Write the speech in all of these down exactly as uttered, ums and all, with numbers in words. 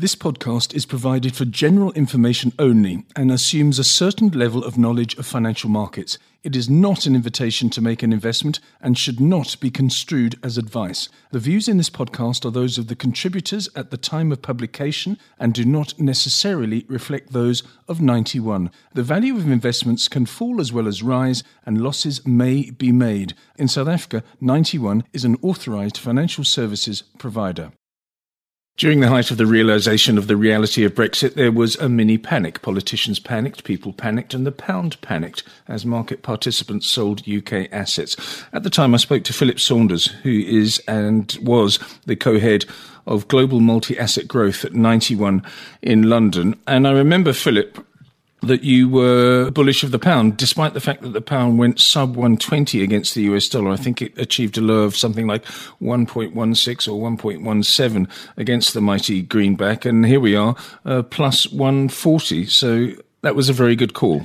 This podcast is provided for general information only and assumes a certain level of knowledge of financial markets. It is not an invitation to make an investment and should not be construed as advice. The views in this podcast are those of the contributors at the time of publication and do not necessarily reflect those of Ninety One. The value of investments can fall as well as rise, and losses may be made. In South Africa, Ninety One is an authorised financial services provider. During the height of the realisation of the reality of Brexit, there was a mini panic. Politicians panicked, people panicked, and the pound panicked as market participants sold U K assets. At the time, I spoke to Philip Saunders, who is and was the co-head of Global Multi-Asset Growth at Ninety One in London. And I remember, Philip, that you were bullish of the pound, despite the fact that the pound went sub one twenty against the U S dollar. I think it achieved a low of something like one point one six or one point one seven against the mighty greenback. And here we are, uh, plus one forty. So that was a very good call.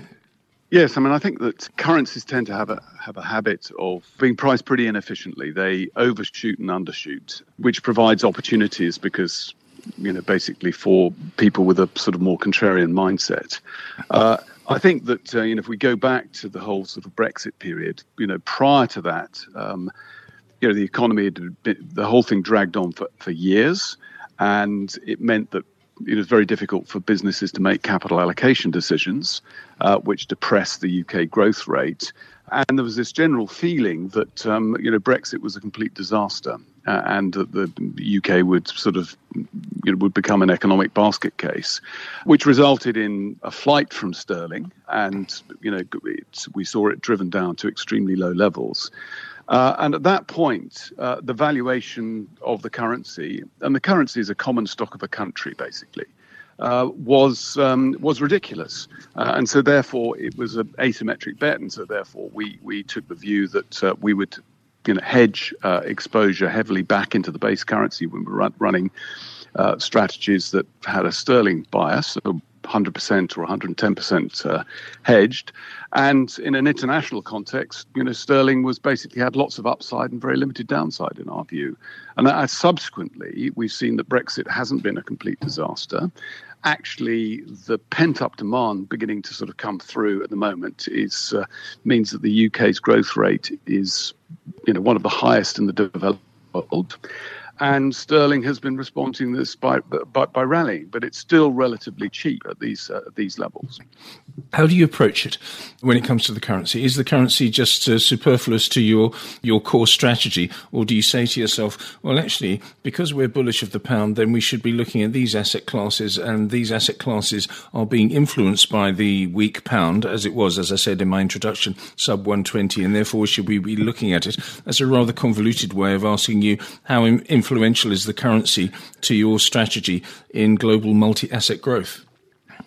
Yes, I mean, I think that currencies tend to have a have a habit of being priced pretty inefficiently. They overshoot and undershoot, which provides opportunities because, you know, basically for people with a sort of more contrarian mindset. Uh, I think that, uh, you know, if we go back to the whole sort of Brexit period, you know, prior to that, um, you know, the economy, had been, the whole thing dragged on for, for years. And it meant that it was very difficult for businesses to make capital allocation decisions, uh, which depressed the U K growth rate. And there was this general feeling that, um, you know, Brexit was a complete disaster, uh, and that the U K would sort of, you know, would become an economic basket case, which resulted in a flight from sterling. And, you know, it, we saw it driven down to extremely low levels. Uh, and at that point, uh, the valuation of the currency, and the currency is a common stock of a country, basically, uh, was um, was ridiculous. Uh, and so therefore, it was an asymmetric bet. And so therefore, we, we took the view that uh, we would, you know, hedge uh, exposure heavily back into the base currency when we were run, running uh, strategies that had a sterling bias, so one hundred percent or one hundred ten percent uh, hedged. And in an international context, you know, sterling was basically had lots of upside and very limited downside in our view. And that, subsequently, we've seen that Brexit hasn't been a complete disaster. Actually, the pent-up demand beginning to sort of come through at the moment is uh, means that the U K's growth rate is, you know, one of the highest in the developed world. And sterling has been responding to this by, by, by rallying, but it's still relatively cheap at these uh, these levels. How do you approach it when it comes to the currency? Is the currency just uh, superfluous to your, your core strategy? Or do you say to yourself, well, actually, because we're bullish of the pound, then we should be looking at these asset classes, and these asset classes are being influenced by the weak pound, as it was, as I said in my introduction, sub one twenty, and therefore should we be looking at it? That's a rather convoluted way of asking you how in, in influential is the currency to your strategy in global multi-asset growth?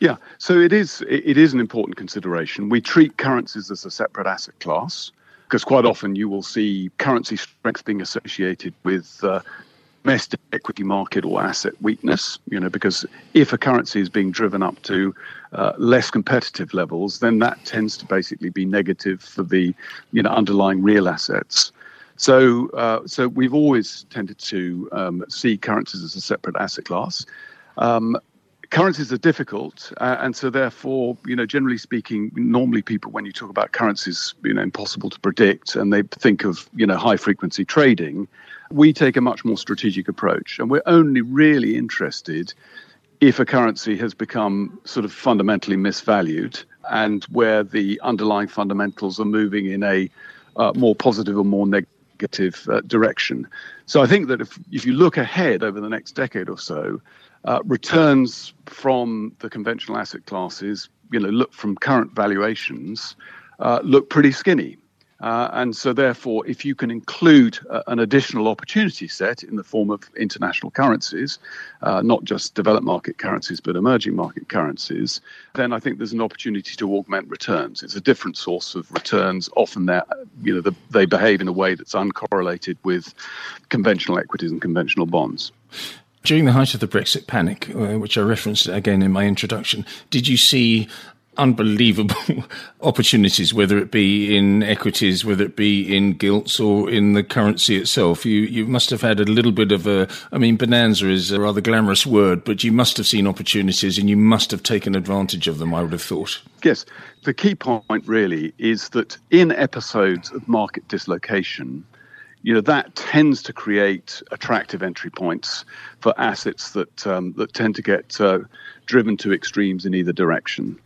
Yeah, so it is it is an important consideration. We treat currencies as a separate asset class because quite often you will see currency strength being associated with uh, domestic equity market or asset weakness, you know, because if a currency is being driven up to uh, less competitive levels, then that tends to basically be negative for the, you know, underlying real assets. So uh, so we've always tended to um, see currencies as a separate asset class. Um, currencies are difficult. Uh, and so therefore, you know, generally speaking, normally people, when you talk about currencies, you know, impossible to predict, and they think of, you know, high frequency trading, we take a much more strategic approach. And we're only really interested if a currency has become sort of fundamentally misvalued and where the underlying fundamentals are moving in a uh, more positive or more negative Negative, uh, direction. So I think that if, if you look ahead over the next decade or so, uh, returns from the conventional asset classes, you know, look from current valuations, uh, look pretty skinny. Uh, and so therefore, if you can include uh, an additional opportunity set in the form of international currencies, uh, not just developed market currencies, but emerging market currencies, then I think there's an opportunity to augment returns. It's a different source of returns. Often they're, you know, the, they behave in a way that's uncorrelated with conventional equities and conventional bonds. During the height of the Brexit panic, uh, which I referenced again in my introduction, did you see unbelievable opportunities, whether it be in equities, whether it be in gilts, or in the currency itself. You you must have had a little bit of a, I mean, bonanza is a rather glamorous word, but you must have seen opportunities and you must have taken advantage of them, I would have thought. Yes. The key point really is that in episodes of market dislocation, you know, that tends to create attractive entry points for assets that um, that tend to get uh, driven to extremes in either direction.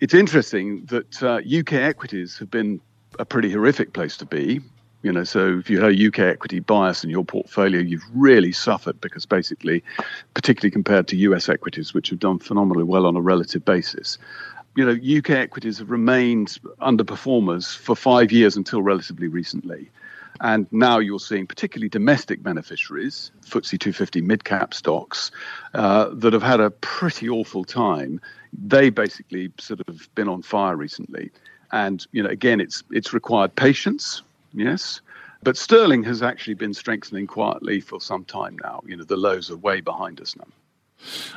It's interesting that uh, U K equities have been a pretty horrific place to be. You know, so if you have a U K equity bias in your portfolio, you've really suffered, because basically, particularly compared to U S equities, which have done phenomenally well on a relative basis, you know, U K equities have remained underperformers for five years until relatively recently. And now you're seeing particularly domestic beneficiaries, F T S E two fifty mid-cap stocks, uh, that have had a pretty awful time. They basically sort of been on fire recently. And, you know, again, it's it's required patience, yes. But sterling has actually been strengthening quietly for some time now. You know, the lows are way behind us now.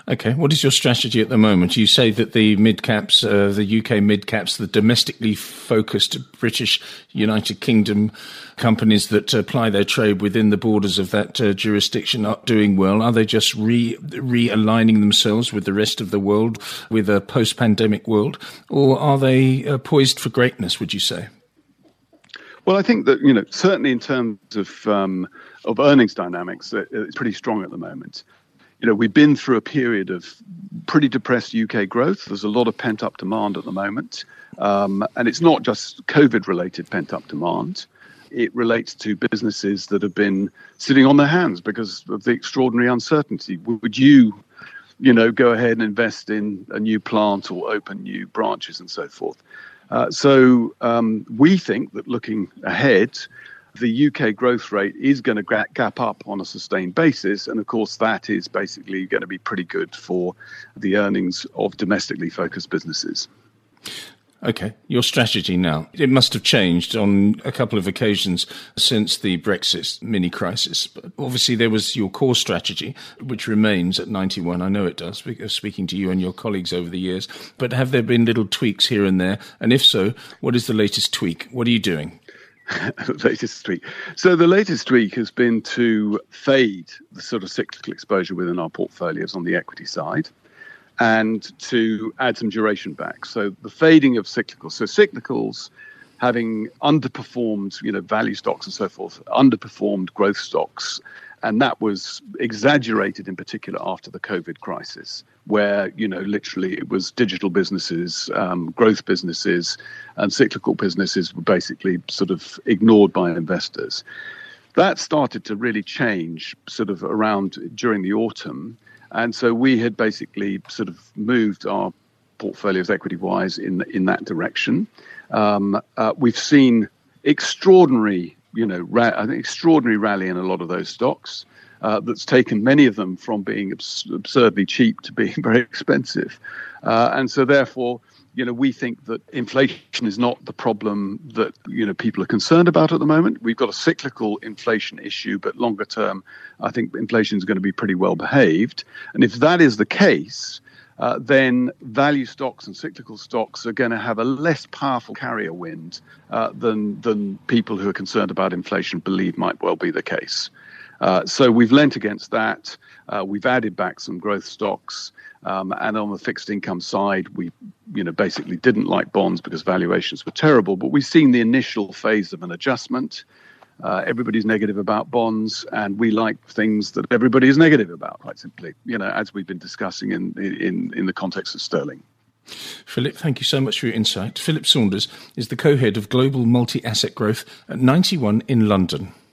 Okay. What is your strategy at the moment? You say that the mid-caps, uh, the U K mid-caps, the domestically focused British United Kingdom companies that apply their trade within the borders of that uh, jurisdiction are doing well. Are they just re- realigning themselves with the rest of the world, with a post-pandemic world? Or are they uh, poised for greatness, would you say? Well, I think that, you know, certainly in terms of, um, of earnings dynamics, it's pretty strong at the moment. You know, we've been through a period of pretty depressed U K growth. There's a lot of pent-up demand at the moment. Um, and it's not just COVID-related pent-up demand. It relates to businesses that have been sitting on their hands because of the extraordinary uncertainty. Would you, you know, go ahead and invest in a new plant or open new branches and so forth? Uh, so um, we think that looking ahead, the U K growth rate is going to gap up on a sustained basis. And of course, that is basically going to be pretty good for the earnings of domestically focused businesses. Okay, your strategy now. It must have changed on a couple of occasions since the Brexit mini-crisis. But obviously, there was your core strategy, which remains at Ninety One. I know it does, speaking to you and your colleagues over the years. But have there been little tweaks here and there? And if so, what is the latest tweak? What are you doing? latest tweak. So the latest tweak has been to fade the sort of cyclical exposure within our portfolios on the equity side and to add some duration back. So the fading of cyclicals. So cyclicals having underperformed, you know, value stocks and so forth, underperformed growth stocks. And that was exaggerated in particular after the COVID crisis, where, you know, literally it was digital businesses, um, growth businesses and cyclical businesses were basically sort of ignored by investors. That started to really change sort of around during the autumn. And so we had basically sort of moved our portfolios equity-wise in, in that direction. Um, uh, we've seen extraordinary you know, ra- an extraordinary rally in a lot of those stocks uh, that's taken many of them from being abs- absurdly cheap to being very expensive. Uh, and so therefore, you know, we think that inflation is not the problem that, you know, people are concerned about at the moment. We've got a cyclical inflation issue, but longer term, I think inflation is going to be pretty well behaved. And if that is the case, Uh, then value stocks and cyclical stocks are going to have a less powerful carrier wind uh, than than people who are concerned about inflation believe might well be the case. Uh, so we've lent against that. Uh, we've added back some growth stocks. Um, and on the fixed income side, we you know, basically didn't like bonds because valuations were terrible. But we've seen the initial phase of an adjustment. Uh, everybody's negative about bonds, and we like things that everybody is negative about, quite simply, you know, as we've been discussing in, in, in the context of sterling. Philip, thank you so much for your insight. Philip Saunders is the co-head of Global Multi-Asset Growth at Ninety One in London.